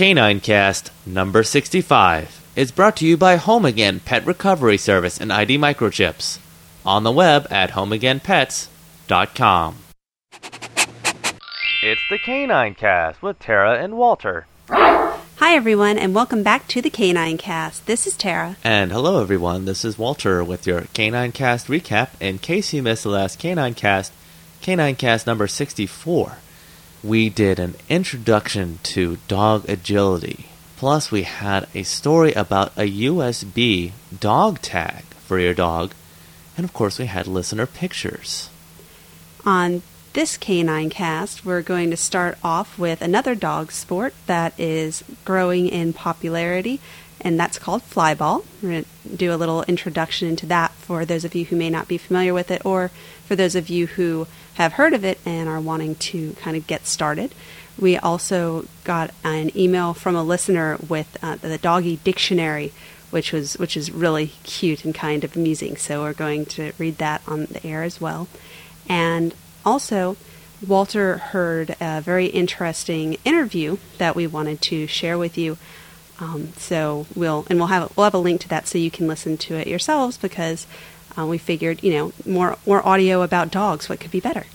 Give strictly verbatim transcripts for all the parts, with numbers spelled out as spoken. K nine Cast number sixty-five is brought to you by Home Again Pet Recovery Service and I D Microchips. On the web at home again pets dot com. It's the K nine Cast with Tara and Walter. Hi, everyone, and welcome back to the K nine Cast. This is Tara. And hello, everyone. This is Walter with your K nine Cast recap. In case you missed the last K nine Cast, K nine Cast number sixty-four, we did an introduction to dog agility. Plus, we had a story about a U S B dog tag for your dog. And, of course, we had listener pictures. On this K nine Cast, we're going to start off with another dog sport that is growing in popularity, and that's called flyball. We're going to do a little introduction into that for those of you who may not be familiar with it, or for those of you who have heard of it and are wanting to kind of get started. We also got an email from a listener with uh, the doggy dictionary, which was which is really cute and kind of amusing. So we're going to read that on the air as well. And also, Walter heard a very interesting interview that we wanted to share with you. Um, so we'll and we'll have we'll have a link to that so you can listen to it yourselves, because uh, we figured, you know, more more audio about dogs, what could be better?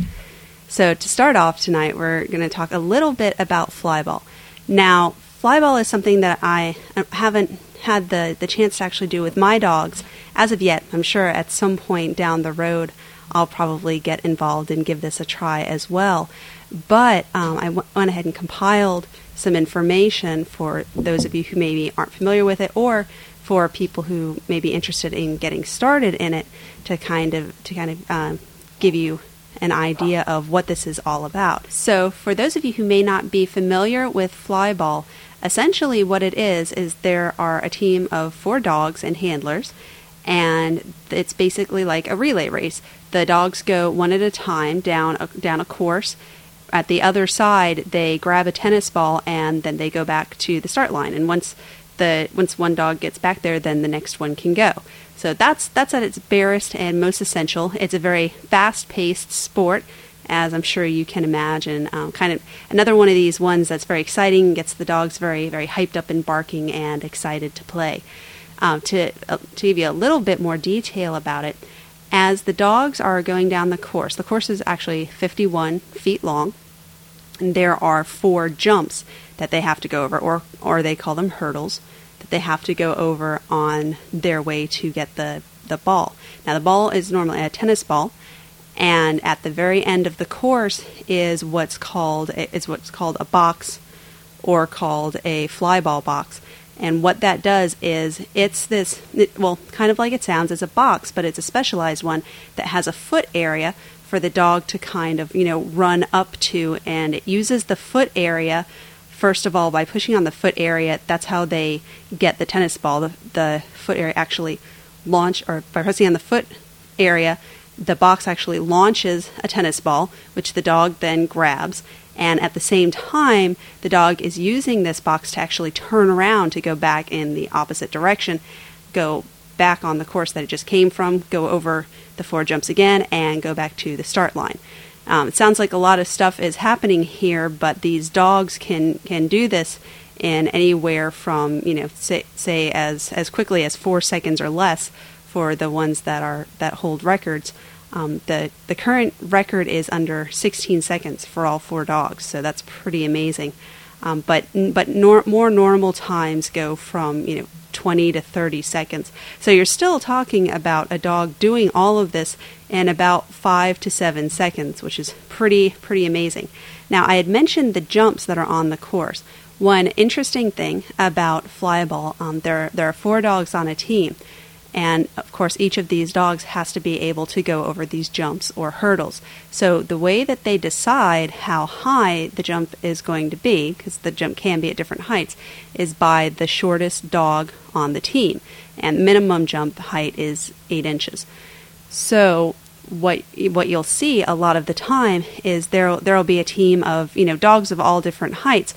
So to start off tonight, we're going to talk a little bit about flyball. Now, flyball is something that I haven't had the the chance to actually do with my dogs as of yet. I'm sure at some point down the road, I'll probably get involved and give this a try as well. But um, I w- went ahead and compiled some information for those of you who maybe aren't familiar with it, or for people who may be interested in getting started in it, to kind of to kind of um, give you an idea of what this is all about. So for those of you who may not be familiar with flyball, essentially what it is is there are a team of four dogs and handlers, and it's basically like a relay race. The dogs go one at a time down a, down a course. At the other side, they grab a tennis ball, and then they go back to the start line. And once the once one dog gets back there, then the next one can go. So that's that's at its barest and most essential. It's a very fast-paced sport, as I'm sure you can imagine. Um, kind of another one of these ones that's very exciting, gets the dogs very, very hyped up and barking and excited to play. Um, to, uh, to give you a little bit more detail about it, as the dogs are going down the course, the course is actually fifty-one feet long, and there are four jumps that they have to go over, or, or they call them hurdles, that they have to go over on their way to get the, the ball. Now, the ball is normally a tennis ball, and at the very end of the course is what's called is what's called a box, or called a fly ball box. And what that does is it's this, it, well, kind of like it sounds, it's a box, but it's a specialized one that has a foot area for the dog to kind of, you know, run up to. And it uses the foot area, first of all, by pushing on the foot area. That's how they get the tennis ball. The, the foot area actually launch, or by pressing on the foot area, the box actually launches a tennis ball, which the dog then grabs. And at the same time, the dog is using this box to actually turn around to go back in the opposite direction, go back on the course that it just came from, go over the four jumps again, and go back to the start line. Um, it sounds like a lot of stuff is happening here, but these dogs can, can do this in anywhere from, you know, say, say as, as quickly as four seconds or less for the ones that are that hold records. Um, the, the current record is under sixteen seconds for all four dogs, so that's pretty amazing. Um, but but nor, more normal times go from, you know, twenty to thirty seconds. So you're still talking about a dog doing all of this in about five to seven seconds, which is pretty pretty amazing. Now, I had mentioned the jumps that are on the course. One interesting thing about flyball, um, there there are four dogs on a team. And, of course, each of these dogs has to be able to go over these jumps or hurdles. So the way that they decide how high the jump is going to be, because the jump can be at different heights, is by the shortest dog on the team. And minimum jump height is eight inches. So what what you'll see a lot of the time is there there'll be a team of, you know, dogs of all different heights,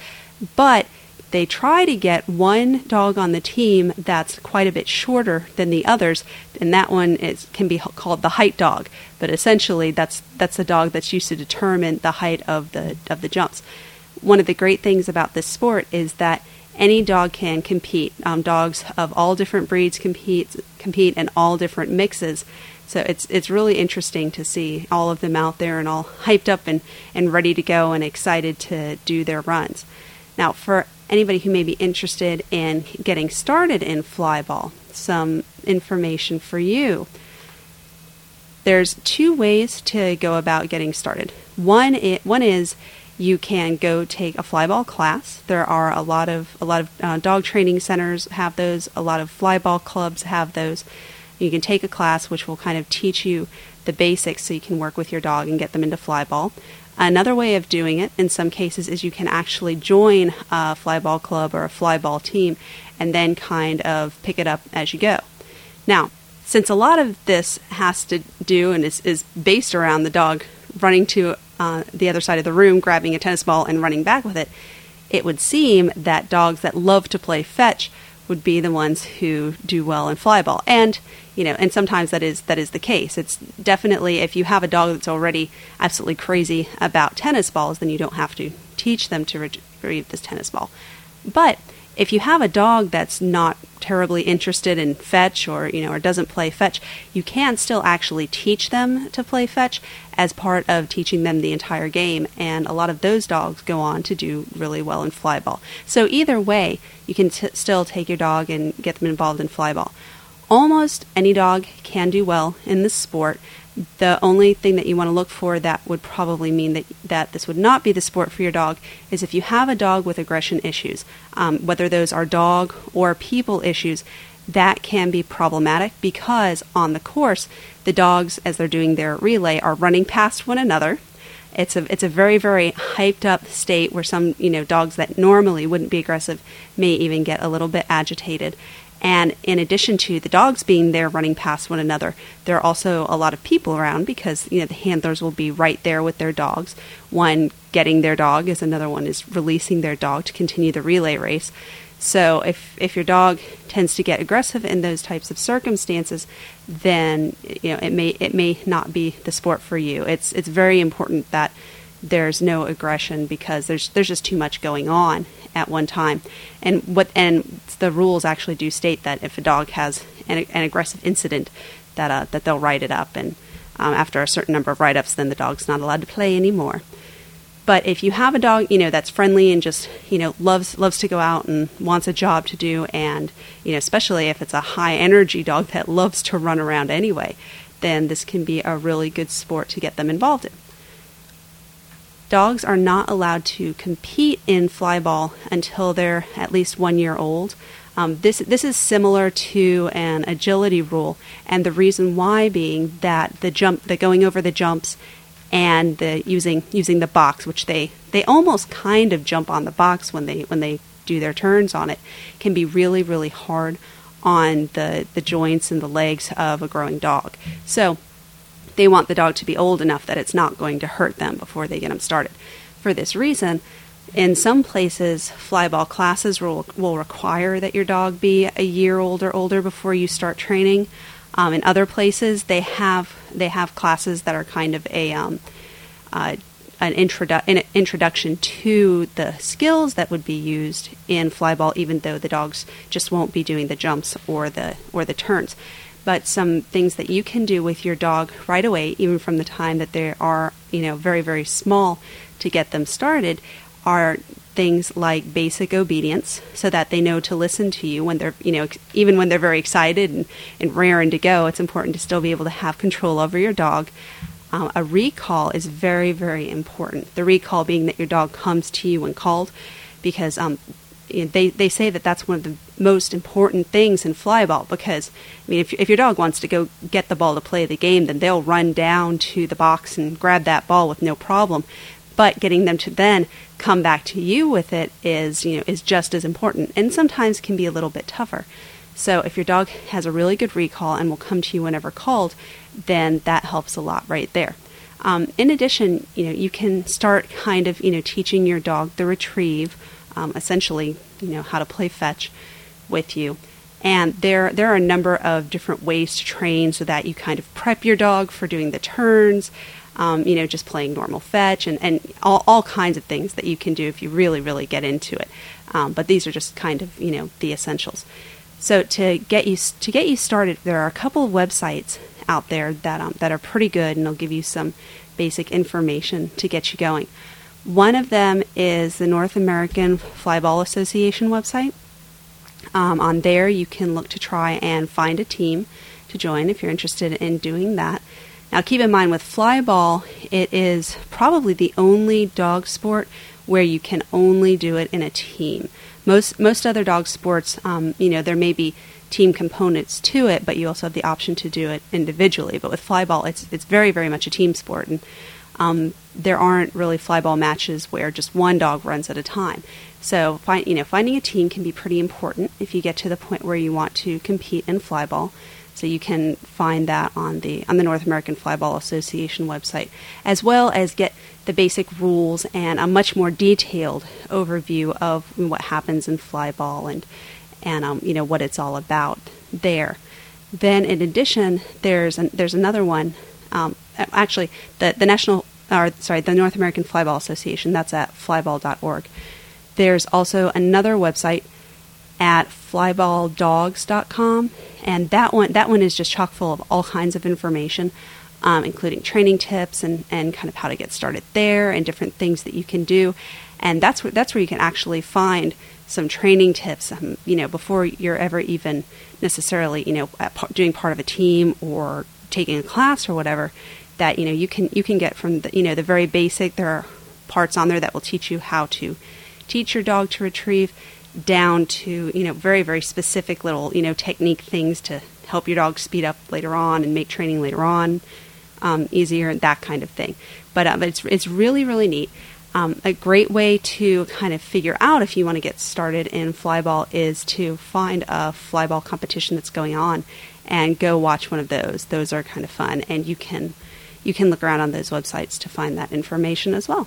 but they try to get one dog on the team that's quite a bit shorter than the others, and that one is can be called the height dog. But essentially, that's that's the dog that's used to determine the height of the of the jumps. one of the great things about this sport is that any dog can compete. Um, dogs of all different breeds compete compete in all different mixes. So it's it's really interesting to see all of them out there and all hyped up and, and ready to go and excited to do their runs. Now, for anybody who may be interested in getting started in flyball, some information for you. There's two ways to go about getting started. One it, one is you can go take a flyball class. There are a lot of a lot of uh, dog training centers have those. A lot of flyball clubs have those. You can take a class which will kind of teach you the basics so you can work with your dog and get them into flyball. Another way of doing it in some cases is you can actually join a flyball club or a flyball team and then kind of pick it up as you go. Now, since a lot of this has to do and is, is based around the dog running to Uh, the other side of the room, grabbing a tennis ball and running back with it, it would seem that dogs that love to play fetch would be the ones who do well in flyball. And, you know, and sometimes that is that is the case. It's definitely, if you have a dog that's already absolutely crazy about tennis balls, then you don't have to teach them to retrieve this tennis ball. But if you have a dog that's not terribly interested in fetch or, you know, or doesn't play fetch, you can still actually teach them to play fetch as part of teaching them the entire game. And a lot of those dogs go on to do really well in flyball. So either way, you can t- still take your dog and get them involved in flyball. Almost any dog can do well in this sport. The only thing that you want to look for that would probably mean that, that this would not be the sport for your dog is if you have a dog with aggression issues, um, whether those are dog or people issues, that can be problematic because on the course, the dogs, as they're doing their relay, are running past one another. It's a it's a very, very hyped up state where some, you know, dogs that normally wouldn't be aggressive may even get a little bit agitated. And in addition to the dogs being there running past one another, there are also a lot of people around because, you know, the handlers will be right there with their dogs. One getting their dog is another one is releasing their dog to continue the relay race. So if, if your dog tends to get aggressive in those types of circumstances, then, you know, it may it may not be the sport for you. It's it's very important that there's no aggression because there's there's just too much going on at one time. And what and the rules actually do state that if a dog has an, an aggressive incident, that uh, that they'll write it up. And um, after a certain number of write-ups, then the dog's not allowed to play anymore. But if you have a dog, you know, that's friendly and just, you know, loves loves to go out and wants a job to do, and, you know, especially if it's a high-energy dog that loves to run around anyway, then this can be a really good sport to get them involved in. Dogs are not allowed to compete in flyball until they're at least one year old. Um, this this is similar to an agility rule, and the reason why being that the jump, the going over the jumps, and the using using the box, which they, they almost kind of jump on the box when they when they do their turns on it, can be really really hard on the the joints and the legs of a growing dog. So they want the dog to be old enough that it's not going to hurt them before they get them started. For this reason, in some places, flyball classes will, will require that your dog be a year old or older before you start training. Um, in other places, they have they have classes that are kind of a um, uh, an, introdu- an introduction to the skills that would be used in flyball, even though the dogs just won't be doing the jumps or the or the turns. But some things that you can do with your dog right away, even from the time that they are, you know, very, very small to get them started, are things like basic obedience so that they know to listen to you when they're, you know, even when they're very excited and, and raring to go, it's important to still be able to have control over your dog. Um, a recall is very, very important. The recall being that your dog comes to you when called because um, they, they say that that's one of the most important things in flyball because, I mean, if if your dog wants to go get the ball to play the game, then they'll run down to the box and grab that ball with no problem. But getting them to then come back to you with it is, you know, is just as important and sometimes can be a little bit tougher. So if your dog has a really good recall and will come to you whenever called, then that helps a lot right there. Um, in addition, you know, you can start kind of, you know, teaching your dog the retrieve, um, essentially, you know, how to play fetch with you. And there there are a number of different ways to train so that you kind of prep your dog for doing the turns, um, you know, just playing normal fetch and, and all, all kinds of things that you can do if you really, really get into it. Um, but these are just kind of, you know, the essentials. So to get you to get you started, there are a couple of websites out there that um, that are pretty good, and they'll give you some basic information to get you going. One of them is the North American Flyball Association website. Um, on there, you can look to try and find a team to join if you're interested in doing that. Now, keep in mind with flyball, it is probably the only dog sport where you can only do it in a team. Most most other dog sports, um, you know, there may be team components to it, but you also have the option to do it individually. But with flyball, it's it's very, very much a team sport, and um, there aren't really flyball matches where just one dog runs at a time. So, find, you know, finding a team can be pretty important if you get to the point where you want to compete in flyball. So you can find that on the on the North American Flyball Association website, as well as get the basic rules and a much more detailed overview of what happens in flyball and and um, you know, what it's all about there. Then in addition, there's an, there's another one. Um, actually, the the national or sorry the North American Flyball Association. That's at flyball dot org. There's also another website at flyball dogs dot com, and that one that one is just chock full of all kinds of information, um, including training tips and, and kind of how to get started there and different things that you can do. And that's where that's where you can actually find some training tips, um, you know, before you're ever even necessarily, you know, doing part of a team or taking a class or whatever. That, you know, you can you can get from the, you know, the very basic. There are parts on there that will teach you how to teach your dog to retrieve, down to, you know, very, very specific little, you know, technique things to help your dog speed up later on and make training later on um, easier and that kind of thing. But, uh, but it's it's really, really neat. Um, a great way to kind of figure out if you want to get started in flyball is to find a flyball competition that's going on and go watch one of those. Those are kind of fun, and you can you can look around on those websites to find that information as well.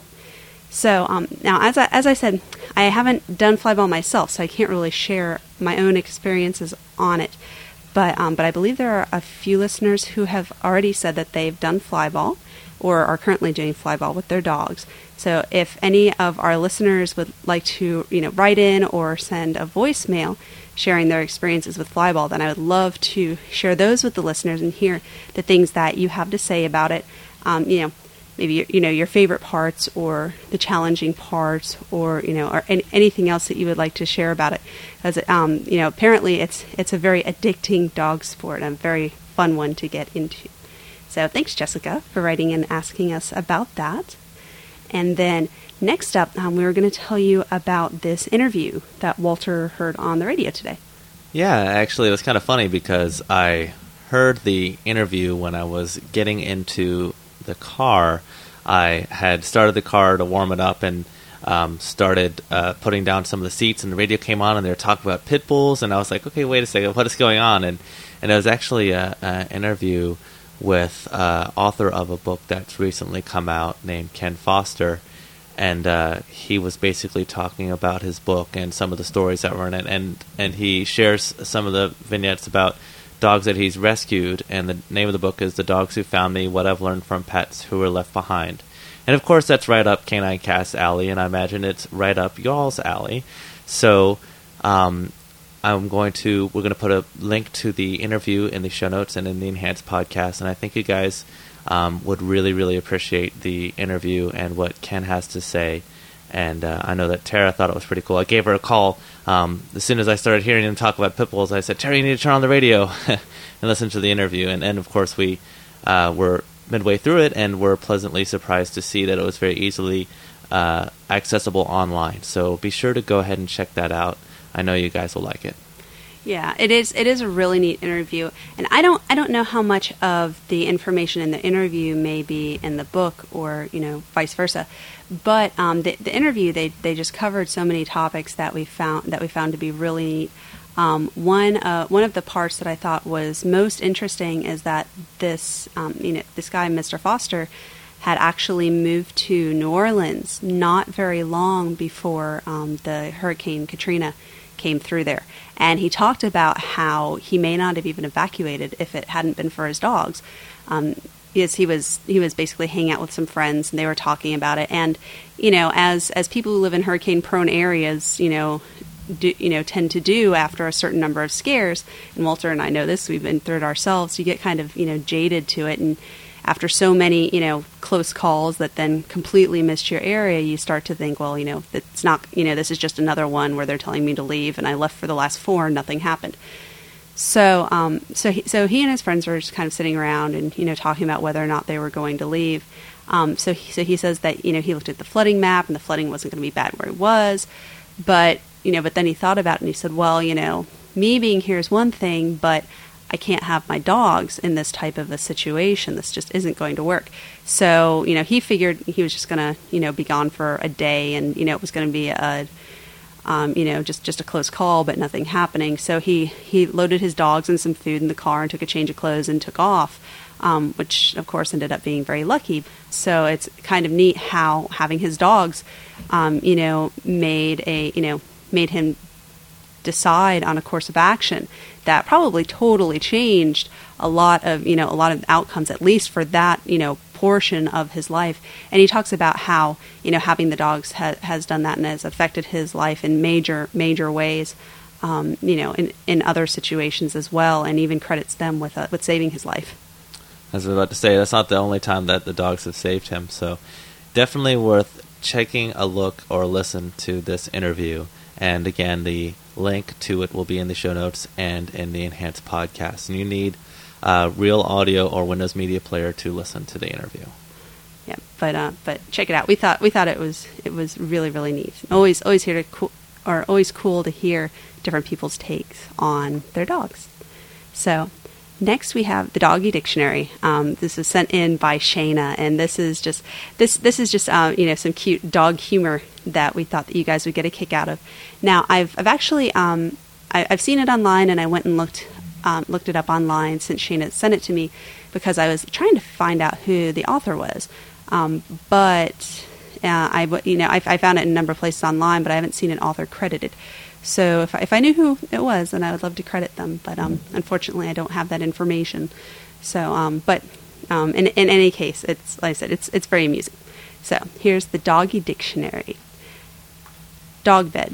So um, now, as I, as I said, I haven't done flyball myself, so I can't really share my own experiences on it. But um, but I believe there are a few listeners who have already said that they've done flyball or are currently doing flyball with their dogs. So if any of our listeners would like to, you know, write in or send a voicemail sharing their experiences with flyball, then I would love to share those with the listeners and hear the things that you have to say about it. Um, you know. Maybe, you know, your favorite parts or the challenging parts or, you know, or any, anything else that you would like to share about it. As, um, you know, apparently it's it's a very addicting dog sport and a very fun one to get into. So thanks, Jessica, for writing and asking us about that. And then next up, um, we were going to tell you about this interview that Walter heard on the radio today. Yeah, actually, it was kind of funny because I heard the interview when I was getting into the car. I had started the car to warm it up and um, started uh, putting down some of the seats, and the radio came on and they were talking about pit bulls, and I was like, okay, wait a second, what is going on? And and it was actually an interview with uh author of a book that's recently come out named Ken Foster, and uh, he was basically talking about his book and some of the stories that were in it, and, and he shares some of the vignettes about dogs that he's rescued, and the name of the book is The Dogs Who Found Me, What I've Learned from Pets Who Were Left Behind. And of course, that's right up K nine Cast alley, and I imagine it's right up y'all's alley. So um, I'm going to, we're going to put a link to the interview in the show notes and in the enhanced podcast, and I think you guys um, would really, really appreciate the interview and what Ken has to say. And uh, I know that Tara thought it was pretty cool. I gave her a call. Um, as soon as I started hearing him talk about pit bulls, I said, Tara, you need to turn on the radio and listen to the interview. And, and of course, we uh, were midway through it and were pleasantly surprised to see that it was very easily uh, accessible online. So be sure to go ahead and check that out. I know you guys will like it. Yeah, it is. It is a really neat interview, and I don't. I don't know how much of the information in the interview may be in the book, or, you know, vice versa. But um, the, the interview, they they just covered so many topics that we found that we found to be really neat. Um, one uh, one of the parts that I thought was most interesting is that this um, you know this guy, Mister Foster, had actually moved to New Orleans not very long before um, the Hurricane Katrina came through there. And he talked about how he may not have even evacuated if it hadn't been for his dogs. Um, Yes, he was he was basically hanging out with some friends, and they were talking about it. And, you know, as as people who live in hurricane-prone areas, you know, do, you know, tend to do after a certain number of scares, and Walter and I know this, we've been through it ourselves, you get kind of, you know, jaded to it. And after so many, you know, close calls that then completely missed your area, you start to think, well, you know, it's not, you know, this is just another one where they're telling me to leave, and I left for the last four, and nothing happened. So, um, so he, so he and his friends were just kind of sitting around and, you know, talking about whether or not they were going to leave. Um, so, he, so he says that, you know, he looked at the flooding map and the flooding wasn't going to be bad where it was, but, you know, but then he thought about it and he said, well, you know, me being here is one thing, but I can't have my dogs in this type of a situation. This just isn't going to work. So, you know, he figured he was just going to, you know, be gone for a day, and, you know, it was going to be a, Um, you know, just, just a close call, but nothing happening. So he, he loaded his dogs and some food in the car and took a change of clothes and took off, um, which, of course, ended up being very lucky. So it's kind of neat how having his dogs, um, you know, made a, you know, made him decide on a course of action that probably totally changed a lot of, you know, a lot of outcomes, at least for that, you know, portion of his life. And he talks about how, you know, having the dogs ha- has done that and has affected his life in major, major ways, um, you know, in, in other situations as well, and even credits them with uh, with saving his life. As I was about to say, that's not the only time that the dogs have saved him, so definitely worth checking a look or listen to this interview. And again, the link to it will be in the show notes and in the enhanced podcast. And you need Uh, real audio or Windows Media Player to listen to the interview. Yeah, but uh, but check it out. We thought we thought it was it was really really neat. Always always here to cool or always cool to hear different people's takes on their dogs. So next we have the Doggy Dictionary. Um, this is sent in by Shayna, and this is just this this is just uh, you know, some cute dog humor that we thought that you guys would get a kick out of. Now I've I've actually um, I, I've seen it online, and I went and looked. Um, looked it up online since Shayna sent it to me, because I was trying to find out who the author was. Um, but uh, I, you know, I, I found it in a number of places online, but I haven't seen an author credited. So if I, if I knew who it was, then I would love to credit them. But um, unfortunately, I don't have that information. So, um, but um, in in any case, it's like I said, it's it's very amusing. So here's the Doggy Dictionary. Dog bed.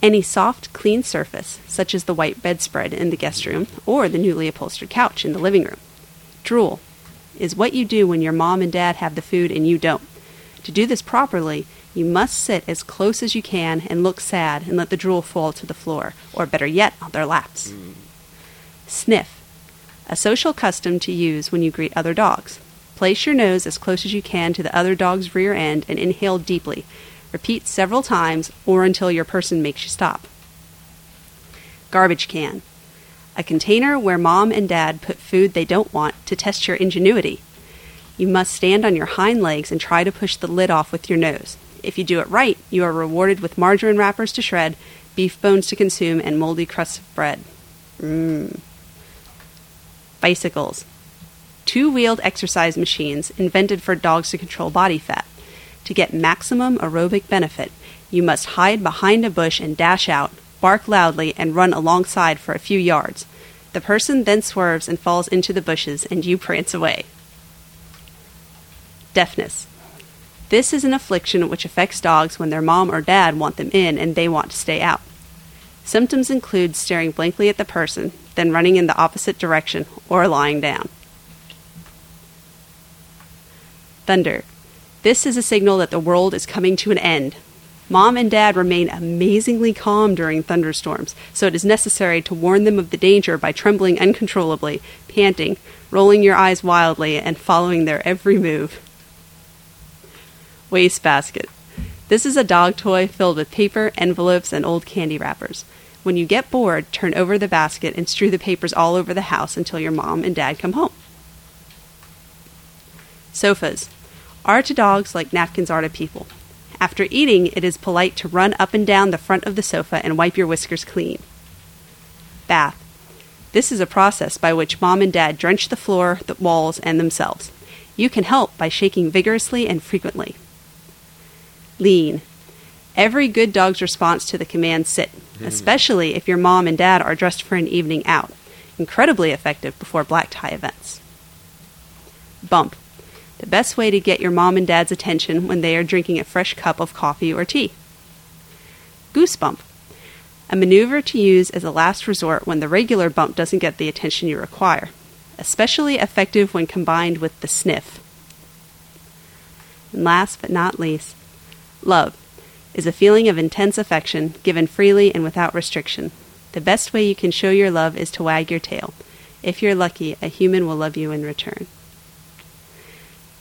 Any soft, clean surface, such as the white bedspread in the guest room or the newly upholstered couch in the living room. Drool is what you do when your mom and dad have the food and you don't. To do this properly, you must sit as close as you can and look sad and let the drool fall to the floor, or better yet, on their laps. Mm. Sniff, a social custom to use when you greet other dogs. Place your nose as close as you can to the other dog's rear end and inhale deeply. Repeat several times or until your person makes you stop. Garbage can. A container where mom and dad put food they don't want to test your ingenuity. You must stand on your hind legs and try to push the lid off with your nose. If you do it right, you are rewarded with margarine wrappers to shred, beef bones to consume, and moldy crusts of bread. Mmm. Bicycles. Two-wheeled exercise machines invented for dogs to control body fat. To get maximum aerobic benefit, you must hide behind a bush and dash out, bark loudly, and run alongside for a few yards. The person then swerves and falls into the bushes, and you prance away. Deafness. This is an affliction which affects dogs when their mom or dad want them in and they want to stay out. Symptoms include staring blankly at the person, then running in the opposite direction, or lying down. Thunder. This is a signal that the world is coming to an end. Mom and Dad remain amazingly calm during thunderstorms, so it is necessary to warn them of the danger by trembling uncontrollably, panting, rolling your eyes wildly, and following their every move. Wastebasket. This is a dog toy filled with paper, envelopes, and old candy wrappers. When you get bored, turn over the basket and strew the papers all over the house until your mom and dad come home. Sofas. Are to dogs like napkins are to people. After eating, it is polite to run up and down the front of the sofa and wipe your whiskers clean. Bath. This is a process by which mom and dad drench the floor, the walls, and themselves. You can help by shaking vigorously and frequently. Lean. Every good dog's response to the command sit, especially if your mom and dad are dressed for an evening out. Incredibly effective before black tie events. bump. The best way to get your mom and dad's attention when they are drinking a fresh cup of coffee or tea. Goose bump. A maneuver to use as a last resort when the regular bump doesn't get the attention you require. Especially effective when combined with the sniff. And last but not least, love is a feeling of intense affection given freely and without restriction. The best way you can show your love is to wag your tail. If you're lucky, a human will love you in return.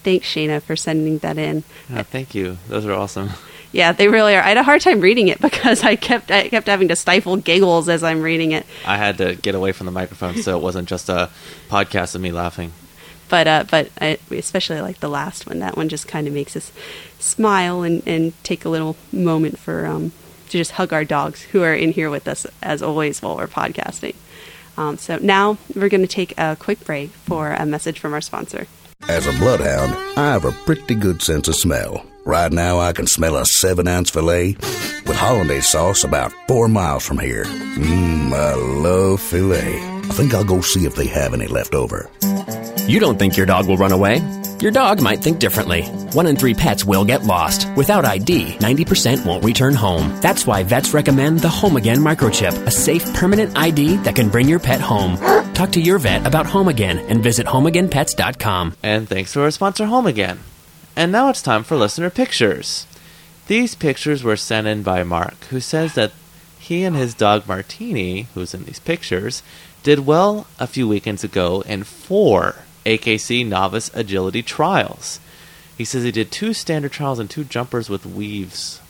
Thanks, Shayna, for sending that in. Oh, thank you. Those are awesome. Yeah, they really are. I had a hard time reading it because I kept I kept having to stifle giggles as I'm reading it. I had to get away from the microphone so it wasn't just a podcast of me laughing. But uh, but I especially like the last one. That one just kind of makes us smile and, and take a little moment for um, to just hug our dogs who are in here with us, as always, while we're podcasting. Um, so now we're going to take a quick break for a message from our sponsor. As a bloodhound, I have a pretty good sense of smell. Right now, I can smell a seven-ounce filet with hollandaise sauce about four miles from here. Mmm, I love filet. I think I'll go see if they have any left over. You don't think your dog will run away? Your dog might think differently. One in three pets will get lost. Without I D, ninety percent won't return home. That's why vets recommend the Home Again microchip, a safe, permanent I D that can bring your pet home. Talk to your vet about Home Again and visit home again pets dot com. And thanks to our sponsor, Home Again. And now it's time for listener pictures. These pictures were sent in by Mark, who says that he and his dog Martini, who's in these pictures, did well a few weekends ago in four A K C novice agility trials. He says he did two standard trials and two jumpers with weaves.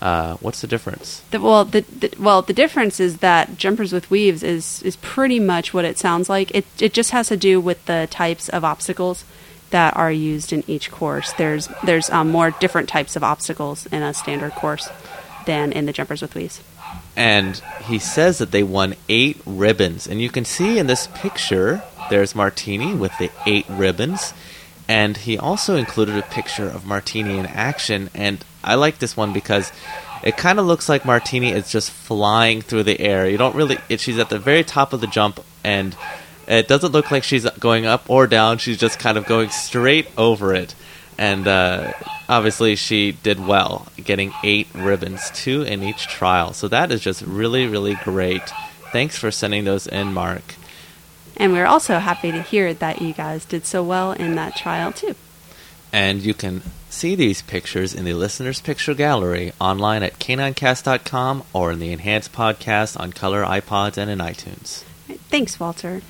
Uh, what's the difference? The, well, the, the well, the difference is that jumpers with weaves is, is pretty much what it sounds like. It it just has to do with the types of obstacles that are used in each course. There's there's um, more different types of obstacles in a standard course than in the jumpers with weaves. And he says that they won eight ribbons. And you can see in this picture, there's Martini with the eight ribbons. And he also included a picture of Martini in action. And I like this one because it kind of looks like Martini is just flying through the air. You don't really... It, she's at the very top of the jump and... It doesn't look like she's going up or down. She's just kind of going straight over it. And uh, obviously she did well, getting eight ribbons, two in each trial. So that is just really, really great. Thanks for sending those in, Mark. And we're also happy to hear that you guys did so well in that trial, too. And you can see these pictures in the Listener's Picture Gallery online at K nine Cast dot com or in the Enhanced Podcast on Color, iPods, and in iTunes. Thanks, Walter.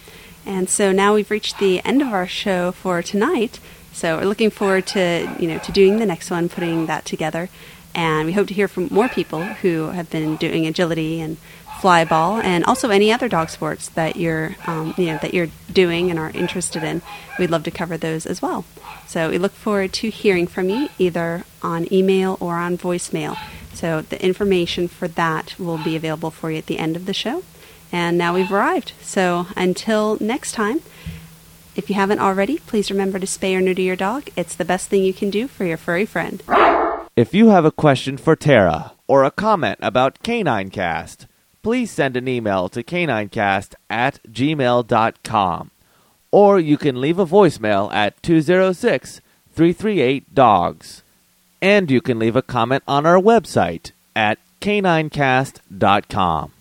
And so now we've reached the end of our show for tonight. So we're looking forward to, you know, to doing the next one, putting that together. And we hope to hear from more people who have been doing agility and fly ball and also any other dog sports that you're, um, you know, that you're doing and are interested in. We'd love to cover those as well. So we look forward to hearing from you either on email or on voicemail. So the information for that will be available for you at the end of the show. And now we've arrived. So until next time, if you haven't already, please remember to spay or neuter your dog. It's the best thing you can do for your furry friend. If you have a question for Tara or a comment about K nine Cast, please send an email to K nine Cast at gmail dot com. Or you can leave a voicemail at two zero six, three three eight, D O G S. And you can leave a comment on our website at K nine Cast dot com.